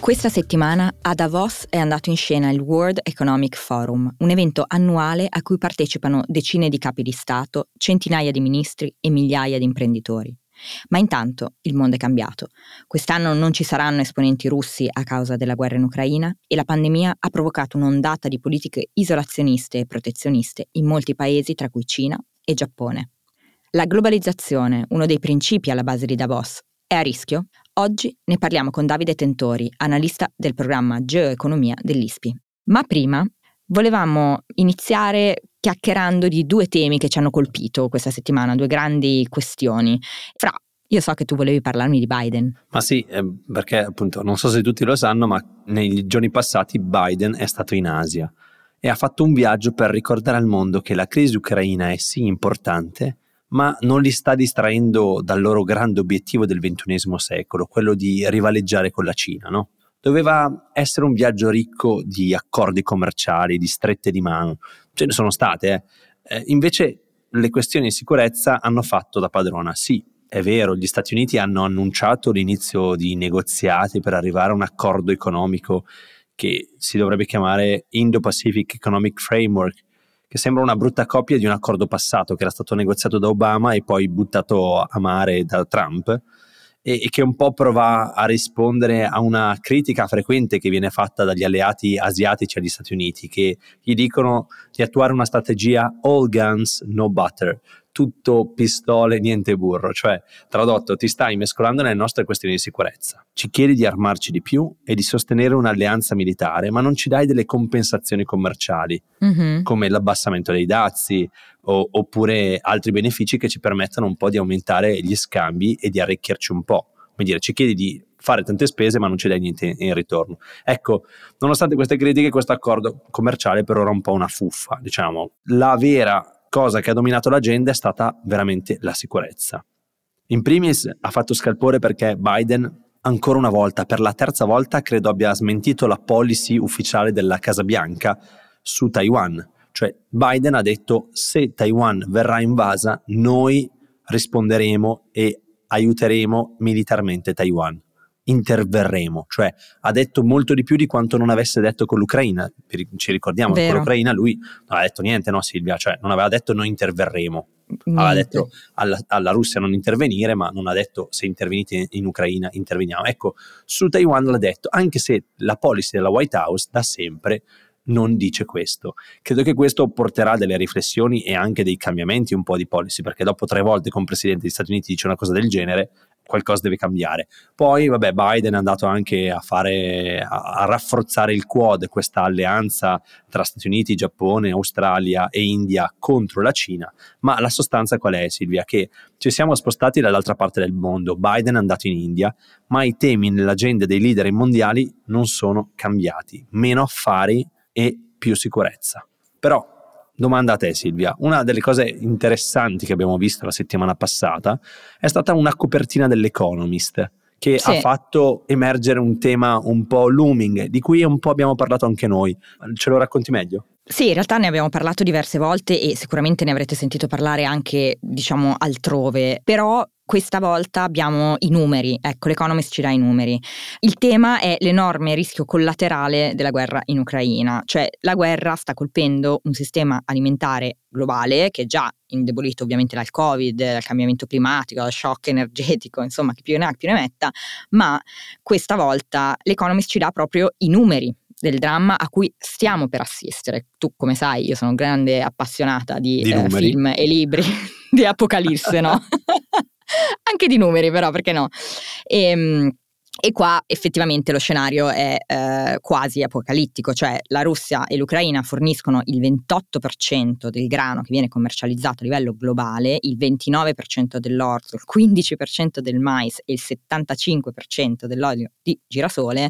Questa settimana a Davos è andato in scena il World Economic Forum, un evento annuale a cui partecipano decine di capi di Stato, centinaia di ministri e migliaia di imprenditori. Ma intanto il mondo è cambiato. Quest'anno non ci saranno esponenti russi a causa della guerra in Ucraina e la pandemia ha provocato un'ondata di politiche isolazioniste e protezioniste in molti paesi, tra cui Cina e Giappone. La globalizzazione, uno dei principi alla base di Davos, è a rischio? Oggi ne parliamo con Davide Tentori, analista del programma Geoeconomia dell'ISPI. Ma prima volevamo iniziare chiacchierando di due temi che ci hanno colpito questa settimana, due grandi questioni. Fra, io so che tu volevi parlarmi di Biden. Ma sì, perché appunto non so se tutti lo sanno, ma nei giorni passati Biden è stato in Asia e ha fatto un viaggio per ricordare al mondo che la crisi ucraina è sì importante, ma non li sta distraendo dal loro grande obiettivo del ventunesimo secolo, quello di rivaleggiare con la Cina, no? Doveva essere un viaggio ricco di accordi commerciali, di strette di mano, ce ne sono state. Invece le questioni di sicurezza hanno fatto da padrona. Sì, è vero, gli Stati Uniti hanno annunciato l'inizio di negoziati per arrivare a un accordo economico che si dovrebbe chiamare Indo-Pacific Economic Framework, che sembra una brutta copia di un accordo passato che era stato negoziato da Obama e poi buttato a mare da Trump e che un po' prova a rispondere a una critica frequente che viene fatta dagli alleati asiatici agli Stati Uniti, che gli dicono di attuare una strategia all guns, no butter, tutto pistole, niente burro, cioè tradotto ti stai mescolando nelle nostre questioni di sicurezza, ci chiedi di armarci di più e di sostenere un'alleanza militare ma non ci dai delle compensazioni commerciali come l'abbassamento dei dazi oppure altri benefici che ci permettano un po' di aumentare gli scambi e di arricchirci un po', come dire ci chiedi di fare tante spese ma non ci dai niente in ritorno. Ecco, nonostante queste critiche questo accordo commerciale per ora è un po' una fuffa, diciamo. La vera cosa che ha dominato l'agenda è stata veramente la sicurezza. In primis ha fatto scalpore perché Biden ancora una volta, per la terza volta credo, abbia smentito la policy ufficiale della Casa Bianca su Taiwan, cioè Biden ha detto se Taiwan verrà invasa noi risponderemo e aiuteremo militarmente Taiwan, interverremo, cioè ha detto molto di più di quanto non avesse detto con l'Ucraina, ci ricordiamo che con l'Ucraina lui non ha detto niente, no Silvia, cioè non aveva detto noi interverremo, aveva detto alla Russia non intervenire ma non ha detto se intervenite in Ucraina interveniamo, ecco su Taiwan l'ha detto, anche se la policy della White House da sempre non dice questo. Credo che questo porterà delle riflessioni e anche dei cambiamenti un po' di policy, perché dopo tre volte che un presidente degli Stati Uniti dice una cosa del genere, qualcosa deve cambiare. Poi, vabbè, Biden è andato anche a rafforzare il quad, questa alleanza tra Stati Uniti, Giappone, Australia e India contro la Cina, ma la sostanza qual è, Silvia? Che ci siamo spostati dall'altra parte del mondo, Biden è andato in India, ma i temi nell'agenda dei leader mondiali non sono cambiati, meno affari e più sicurezza. Però, domanda a te Silvia, una delle cose interessanti che abbiamo visto la settimana passata è stata una copertina dell'Economist che ha fatto emergere un tema un po' looming, di cui un po' abbiamo parlato anche noi. Ce lo racconti meglio? Sì, in realtà ne abbiamo parlato diverse volte e sicuramente ne avrete sentito parlare anche, diciamo, altrove, però questa volta abbiamo i numeri, ecco, l'Economist ci dà i numeri. Il tema è l'enorme rischio collaterale della guerra in Ucraina, cioè la guerra sta colpendo un sistema alimentare globale che è già indebolito ovviamente dal Covid, dal cambiamento climatico, dal shock energetico, insomma, chi più ne ha più ne metta, ma questa volta l'Economist ci dà proprio i numeri del dramma a cui stiamo per assistere. Tu come sai io sono grande appassionata di film e libri di apocalisse, no? Anche di numeri però, perché no? E qua effettivamente lo scenario è quasi apocalittico, cioè la Russia e l'Ucraina forniscono il 28% del grano che viene commercializzato a livello globale, il 29% dell'orzo, il 15% del mais e il 75% dell'olio di girasole,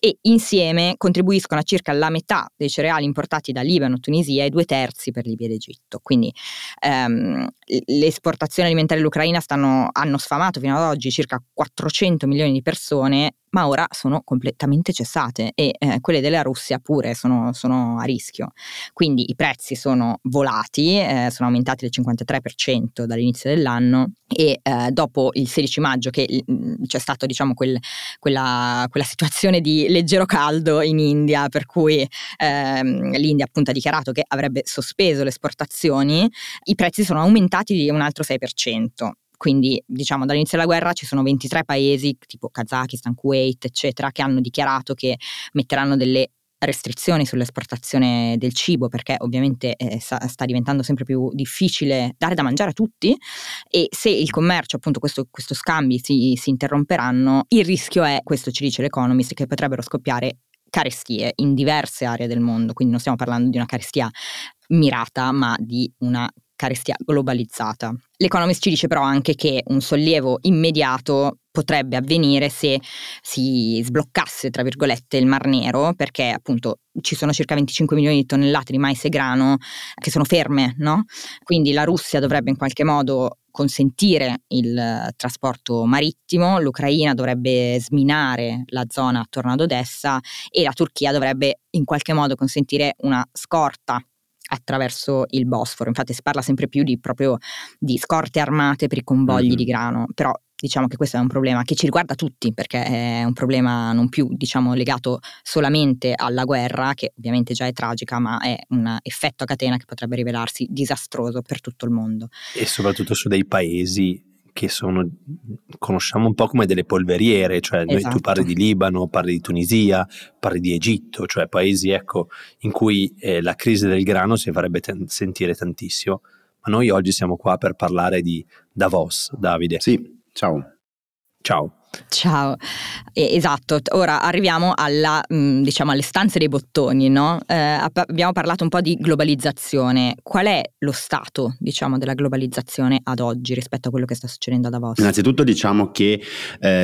e insieme contribuiscono a circa la metà dei cereali importati da Libano, Tunisia e 2/3 per Libia ed Egitto. Quindi le esportazioni alimentari dell'Ucraina hanno sfamato fino ad oggi circa 400 milioni di persone, ma ora sono completamente cessate, e quelle della Russia pure sono a rischio. Quindi i prezzi sono volati, sono aumentati del 53% dall'inizio dell'anno, e dopo il 16 maggio che c'è stato, diciamo, quella situazione di leggero caldo in India, per cui l'India appunto ha dichiarato che avrebbe sospeso le esportazioni, i prezzi sono aumentati di un altro 6%. Quindi, diciamo, dall'inizio della guerra ci sono 23 paesi, tipo Kazakistan, Kuwait, eccetera, che hanno dichiarato che metteranno delle restrizioni sull'esportazione del cibo, perché ovviamente sta diventando sempre più difficile dare da mangiare a tutti, e se il commercio, appunto questo scambi si interromperanno, il rischio è, questo ci dice l'Economist, che potrebbero scoppiare carestie in diverse aree del mondo. Quindi non stiamo parlando di una carestia mirata, ma di una carestia globalizzata. L'Economist ci dice però anche che un sollievo immediato potrebbe avvenire se si sbloccasse, tra virgolette, il Mar Nero, perché appunto ci sono circa 25 milioni di tonnellate di mais e grano che sono ferme, no? Quindi la Russia dovrebbe in qualche modo consentire il trasporto marittimo, l'Ucraina dovrebbe sminare la zona attorno ad Odessa, e la Turchia dovrebbe in qualche modo consentire una scorta attraverso il Bosforo. Infatti si parla sempre più di scorte armate per i convogli di grano, però diciamo che questo è un problema che ci riguarda tutti, perché è un problema non più, diciamo, legato solamente alla guerra, che ovviamente già è tragica, ma è un effetto a catena che potrebbe rivelarsi disastroso per tutto il mondo. E soprattutto su dei paesi che conosciamo un po' come delle polveriere, cioè esatto. Tu parli di Libano, parli di Tunisia, parli di Egitto, cioè paesi, ecco, in cui la crisi del grano si farebbe sentire tantissimo. Ma noi oggi siamo qua per parlare di Davos, Davide. Sì, ciao. Ciao, esatto. Ora arriviamo alle stanze dei bottoni, no? Abbiamo parlato un po' di globalizzazione. Qual è lo stato, diciamo, della globalizzazione ad oggi rispetto a quello che sta succedendo a Davos? Innanzitutto diciamo che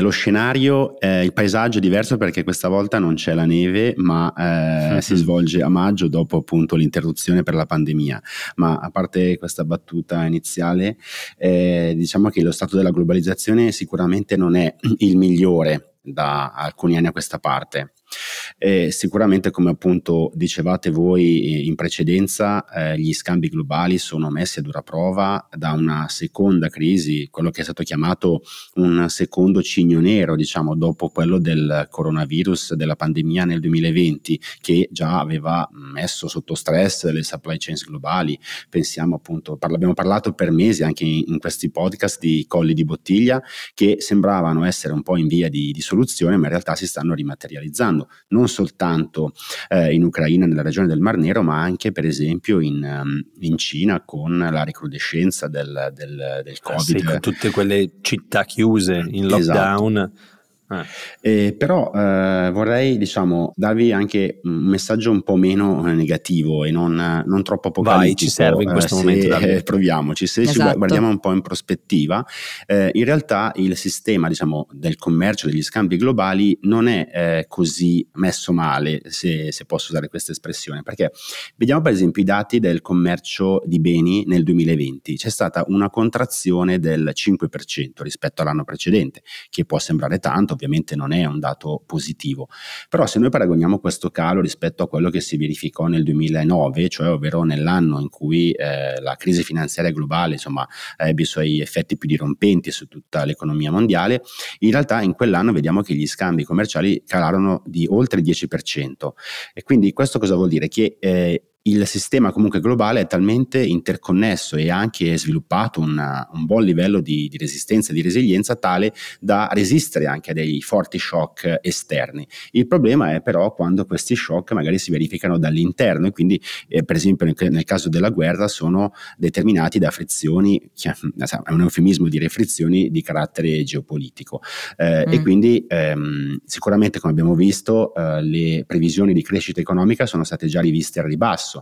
lo scenario, il paesaggio è diverso, perché questa volta non c'è la neve, ma si svolge a maggio, dopo appunto l'interruzione per la pandemia. Ma a parte questa battuta iniziale, diciamo che lo stato della globalizzazione sicuramente non è il migliore da alcuni anni a questa parte. Sicuramente, come appunto dicevate voi in precedenza, gli scambi globali sono messi a dura prova da una seconda crisi, quello che è stato chiamato un secondo cigno nero, diciamo, dopo quello del coronavirus, della pandemia nel 2020, che già aveva messo sotto stress le supply chains globali. Pensiamo appunto, abbiamo parlato per mesi anche in questi podcast di colli di bottiglia che sembravano essere un po' in via di soluzione, ma in realtà si stanno rimaterializzando, non soltanto in Ucraina, nella regione del Mar Nero, ma anche per esempio in Cina, con la recrudescenza del Covid. Sì, con tutte quelle città chiuse in lockdown. Esatto. Però vorrei, diciamo, darvi anche un messaggio un po' meno negativo e non troppo apocalittico. Vai, ci serve in questo momento, Davide. Proviamoci, se esatto. Ci guardiamo un po' in prospettiva, in realtà il sistema, diciamo, del commercio, degli scambi globali non è così messo male, se posso usare questa espressione, perché vediamo per esempio i dati del commercio di beni nel 2020. C'è stata una contrazione del 5% rispetto all'anno precedente, che può sembrare tanto, ovviamente non è un dato positivo, però se noi paragoniamo questo calo rispetto a quello che si verificò nel 2009, cioè ovvero nell'anno in cui la crisi finanziaria globale, insomma, ebbe i suoi effetti più dirompenti su tutta l'economia mondiale, in realtà in quell'anno vediamo che gli scambi commerciali calarono di oltre il 10%. E quindi questo cosa vuol dire? Che il sistema comunque globale è talmente interconnesso e ha anche sviluppato un buon livello di resistenza e di resilienza tale da resistere anche a dei forti shock esterni. Il problema è però quando questi shock magari si verificano dall'interno e quindi per esempio nel caso della guerra sono determinati da frizioni, è un eufemismo dire frizioni di carattere geopolitico e quindi sicuramente come abbiamo visto le previsioni di crescita economica sono state già riviste al ribasso.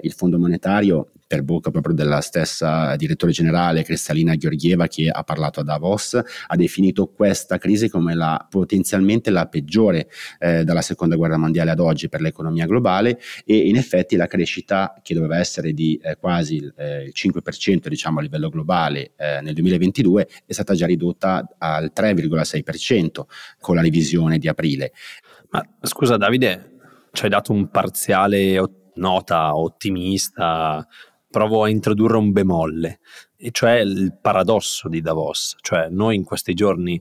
Il Fondo Monetario, per bocca proprio della stessa direttore generale Kristalina Georgieva che ha parlato a Davos, ha definito questa crisi come potenzialmente la peggiore dalla seconda guerra mondiale ad oggi per l'economia globale, e in effetti la crescita che doveva essere di quasi il 5% diciamo a livello globale nel 2022 è stata già ridotta al 3,6% con la revisione di aprile. Ma scusa Davide, ci hai dato un parziale nota ottimista, provo a introdurre un bemolle, e cioè il paradosso di Davos. Cioè noi in questi giorni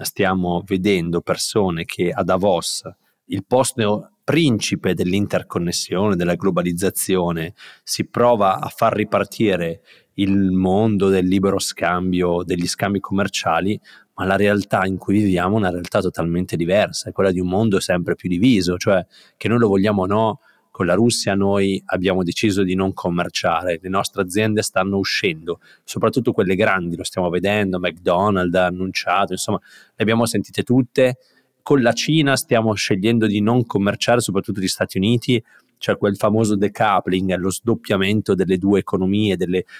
stiamo vedendo persone che a Davos, il posto principe dell'interconnessione, della globalizzazione, si prova a far ripartire il mondo del libero scambio, degli scambi commerciali, ma la realtà in cui viviamo è una realtà totalmente diversa, è quella di un mondo sempre più diviso, cioè che noi lo vogliamo o no. Con la Russia noi abbiamo deciso di non commerciare, le nostre aziende stanno uscendo, soprattutto quelle grandi, lo stiamo vedendo, McDonald's ha annunciato, insomma le abbiamo sentite tutte. Con la Cina stiamo scegliendo di non commerciare, soprattutto gli Stati Uniti, cioè quel famoso decoupling, lo sdoppiamento delle due economie,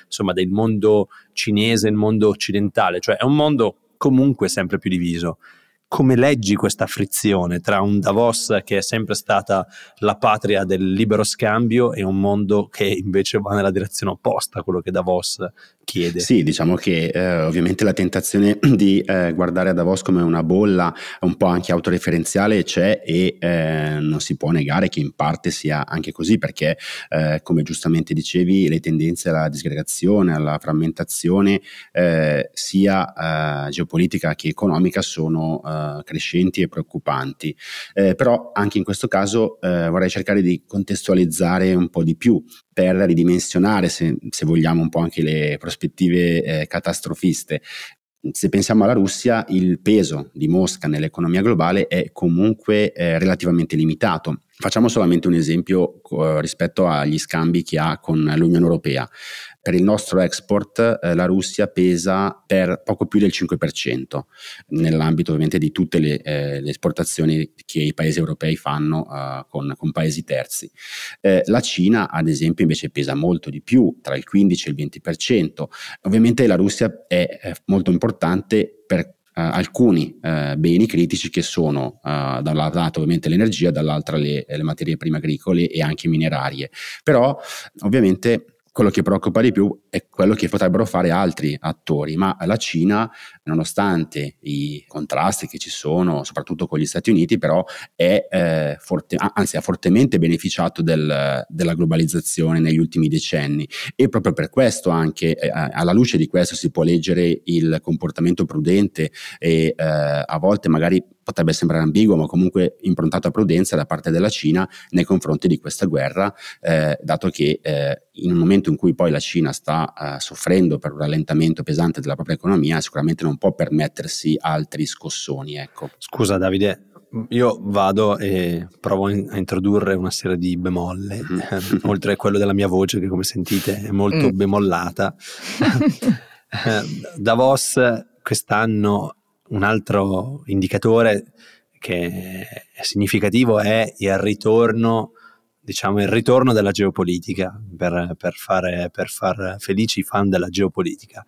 insomma del mondo cinese e il mondo occidentale, cioè è un mondo comunque sempre più diviso. Come leggi questa frizione tra un Davos che è sempre stata la patria del libero scambio e un mondo che invece va nella direzione opposta a quello che Davos chiede? Sì, diciamo che ovviamente la tentazione di guardare a Davos come una bolla un po' anche autoreferenziale c'è e non si può negare che in parte sia anche così, perché come giustamente dicevi le tendenze alla disgregazione, alla frammentazione sia geopolitica che economica sono crescenti e preoccupanti, però anche in questo caso vorrei cercare di contestualizzare un po' di più per ridimensionare se vogliamo un po' anche le prospettive catastrofiste. Se pensiamo alla Russia, il peso di Mosca nell'economia globale è comunque relativamente limitato. Facciamo solamente un esempio rispetto agli scambi che ha con l'Unione Europea. Per il nostro export la Russia pesa per poco più del 5%, nell'ambito ovviamente di tutte le esportazioni che i paesi europei fanno con paesi terzi. La Cina ad esempio invece pesa molto di più, tra il 15 e il 20%. Ovviamente la Russia è molto importante per alcuni beni critici che sono da un lato ovviamente l'energia, dall'altra le materie prime agricole e anche minerarie, però ovviamente quello che preoccupa di più è quello che potrebbero fare altri attori, ma la Cina, nonostante i contrasti che ci sono, soprattutto con gli Stati Uniti, però è ha fortemente beneficiato della globalizzazione negli ultimi decenni, e proprio per questo anche alla luce di questo si può leggere il comportamento prudente e a volte magari potrebbe sembrare ambiguo, ma comunque improntato a prudenza da parte della Cina nei confronti di questa guerra, dato che in un momento in cui poi la Cina sta soffrendo per un rallentamento pesante della propria economia, sicuramente non può permettersi altri scossoni. Ecco. Scusa Davide, io vado e provo a introdurre una serie di bemolle, oltre a quello della mia voce che come sentite è molto bemollata. Davos quest'anno. Un altro indicatore che è significativo è il ritorno, diciamo, il ritorno della geopolitica, per far felici i fan della geopolitica.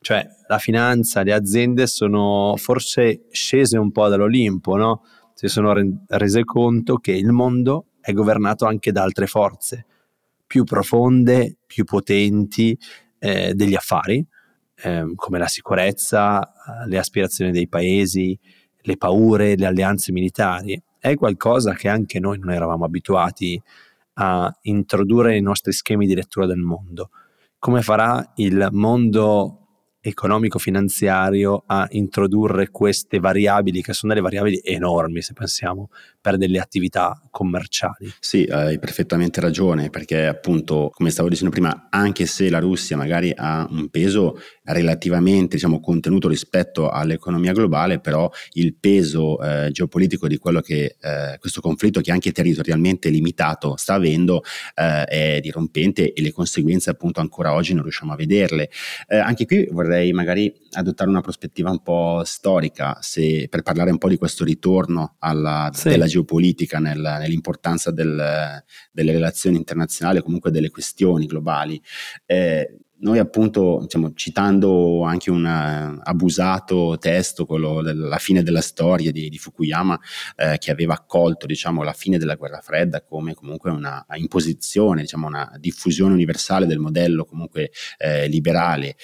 Cioè la finanza, le aziende sono forse scese un po' dall'Olimpo, no? Si sono rese conto che il mondo è governato anche da altre forze, più profonde, più potenti degli affari, come la sicurezza, le aspirazioni dei paesi, le paure, le alleanze militari. È qualcosa che anche noi non eravamo abituati a introdurre nei nostri schemi di lettura del mondo. Come farà il mondo economico-finanziario a introdurre queste variabili, che sono delle variabili enormi se pensiamo per delle attività commerciali. Sì, hai perfettamente ragione, perché appunto, come stavo dicendo prima, anche se la Russia magari ha un peso relativamente, diciamo, contenuto rispetto all'economia globale, però il peso geopolitico di quello che questo conflitto, che anche territorialmente limitato, sta avendo è dirompente, e le conseguenze appunto ancora oggi non riusciamo a vederle. Anche qui vorrei magari adottare una prospettiva un po' storica, se per parlare un po' di questo ritorno alla della geopolitica nell'importanza delle relazioni internazionali, o comunque delle questioni globali. Noi appunto, diciamo, citando anche un abusato testo, quello della fine della storia di Fukuyama, che aveva accolto, diciamo, la fine della guerra fredda come comunque una imposizione, diciamo una diffusione universale del modello comunque liberale,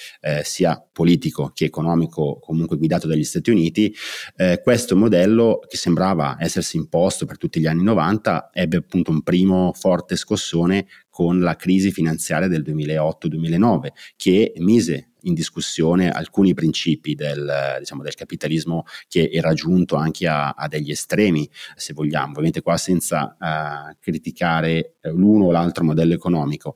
sia politico che economico, comunque guidato dagli Stati Uniti, questo modello che sembrava essersi imposto per tutti gli anni 90 ebbe appunto un primo forte scossone con la crisi finanziaria del 2008-2009, che mise in discussione alcuni principi del capitalismo, che era giunto anche a degli estremi, se vogliamo, ovviamente qua senza criticare l'uno o l'altro modello economico.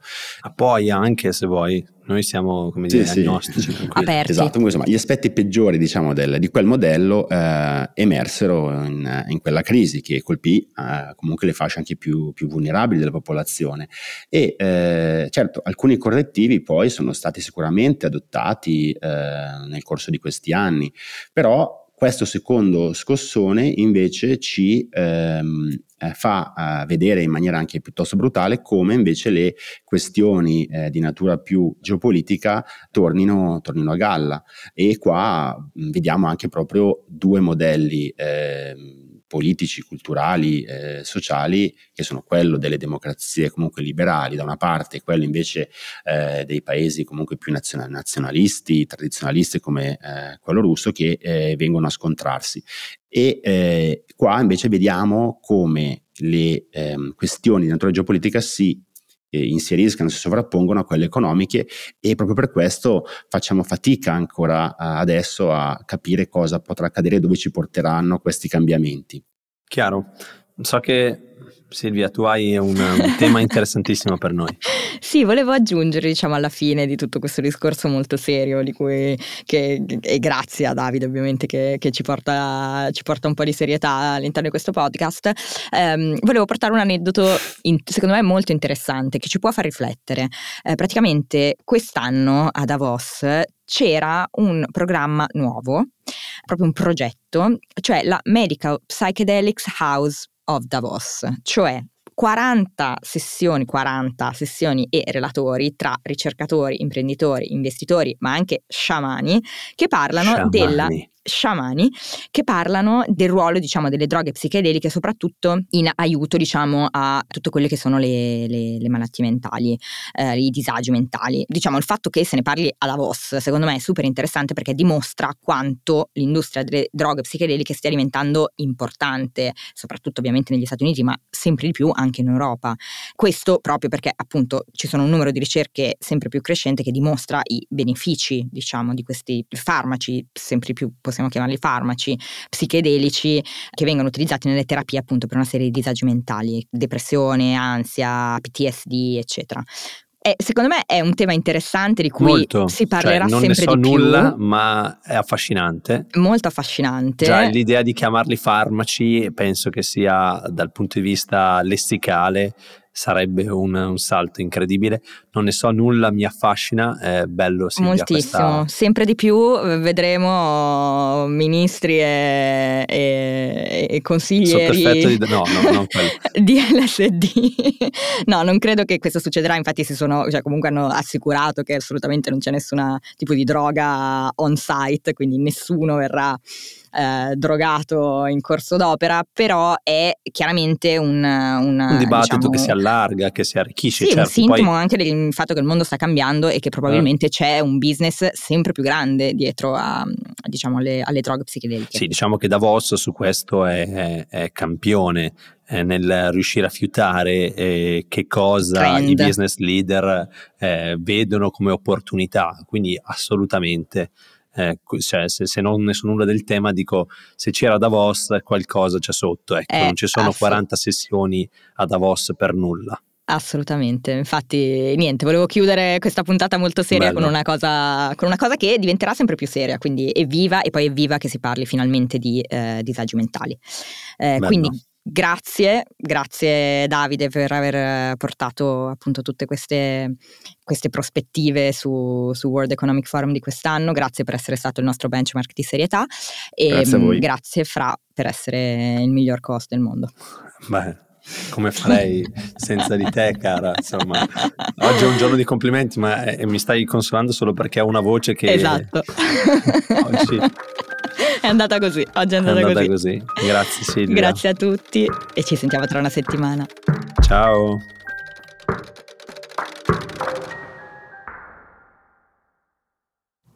Poi anche, se vuoi, noi siamo, come dire, agnostici, aperti. Esatto, insomma, gli aspetti peggiori, diciamo, di quel modello emersero in quella crisi, che colpì comunque le fasce anche più vulnerabili della popolazione, e certo alcuni correttivi poi sono stati sicuramente adottati nel corso di questi anni, però questo secondo scossone invece ci fa vedere in maniera anche piuttosto brutale come invece le questioni di natura più geopolitica tornino a galla, e qua vediamo anche proprio due modelli politici, culturali, sociali, che sono quello delle democrazie comunque liberali da una parte, e quello invece dei paesi comunque più nazionalisti, tradizionalisti come quello russo, che vengono a scontrarsi. E qua invece vediamo come le questioni di natura geopolitica si inseriscano, si sovrappongono a quelle economiche, e proprio per questo facciamo fatica ancora adesso a capire cosa potrà accadere e dove ci porteranno questi cambiamenti. Chiaro. So che, Silvia, tu hai un tema interessantissimo per noi. Sì, volevo aggiungere, diciamo, alla fine di tutto questo discorso molto serio, e grazie a Davide ovviamente che ci porta un po' di serietà all'interno di questo podcast, volevo portare un aneddoto secondo me molto interessante, che ci può far riflettere. Praticamente quest'anno a Davos c'era un programma nuovo, proprio un progetto, cioè la Medical Psychedelics House of Davos, cioè 40 sessioni e relatori tra ricercatori, imprenditori, investitori, ma anche sciamani che parlano del ruolo, diciamo, delle droghe psichedeliche, soprattutto in aiuto, diciamo, a tutte quelle che sono le malattie mentali, i disagi mentali. Diciamo, il fatto che se ne parli a Davos secondo me è super interessante, perché dimostra quanto l'industria delle droghe psichedeliche stia diventando importante, soprattutto ovviamente negli Stati Uniti, ma sempre di più anche in Europa. Questo proprio perché appunto ci sono un numero di ricerche sempre più crescente che dimostra i benefici, diciamo, di questi farmaci, sempre più possiamo chiamarli farmaci psichedelici, che vengono utilizzati nelle terapie appunto per una serie di disagi mentali, depressione, ansia, PTSD, eccetera. Secondo me è un tema interessante di cui si parlerà sempre di più. Non ne so nulla, ma è affascinante. Molto affascinante. Già l'idea di chiamarli farmaci penso che sia, dal punto di vista lessicale, sarebbe un salto incredibile. Non ne so nulla, mi affascina, è bello, Silvia, moltissimo, questa... sempre di più vedremo ministri e consiglieri sotto effetto di non quello di LSD. No, non credo che questo succederà, infatti comunque hanno assicurato che assolutamente non c'è nessuna tipo di droga on site, quindi nessuno verrà drogato in corso d'opera, però è chiaramente un dibattito, diciamo, che si allarga, che si arricchisce. Sì, certo. Un sintomo anche del fatto che il mondo sta cambiando e che probabilmente c'è un business sempre più grande dietro diciamo, alle droghe psichedeliche. Sì, diciamo che Davos su questo è campione nel riuscire a fiutare che cosa trend. I business leader vedono come opportunità, quindi assolutamente cioè, se non ne so nulla del tema, dico, se c'era Davos qualcosa c'è sotto, ecco, non ci sono 40 sessioni a Davos per nulla. Assolutamente, infatti niente, volevo chiudere questa puntata molto seria con una cosa che diventerà sempre più seria, quindi evviva, e poi evviva che si parli finalmente di disagi mentali. Quindi grazie Davide per aver portato appunto tutte queste prospettive su World Economic Forum di quest'anno, grazie per essere stato il nostro benchmark di serietà e grazie a voi. Grazie Fra per essere il miglior co-host del mondo. Beh, come farei senza di te, cara? Insomma, oggi è un giorno di complimenti, ma mi stai consolando solo perché ho una voce che… Esatto. Oggi è andata così. Grazie Silvia. Grazie a tutti e ci sentiamo tra una settimana. Ciao.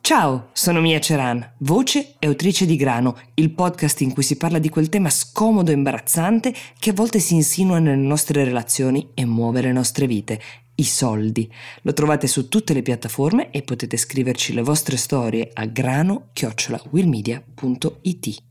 Ciao, sono Mia Ceran, voce e autrice di Grano, il podcast in cui si parla di quel tema scomodo e imbarazzante che a volte si insinua nelle nostre relazioni e muove le nostre vite, i soldi. Lo trovate su tutte le piattaforme e potete scriverci le vostre storie a grano@willmedia.it.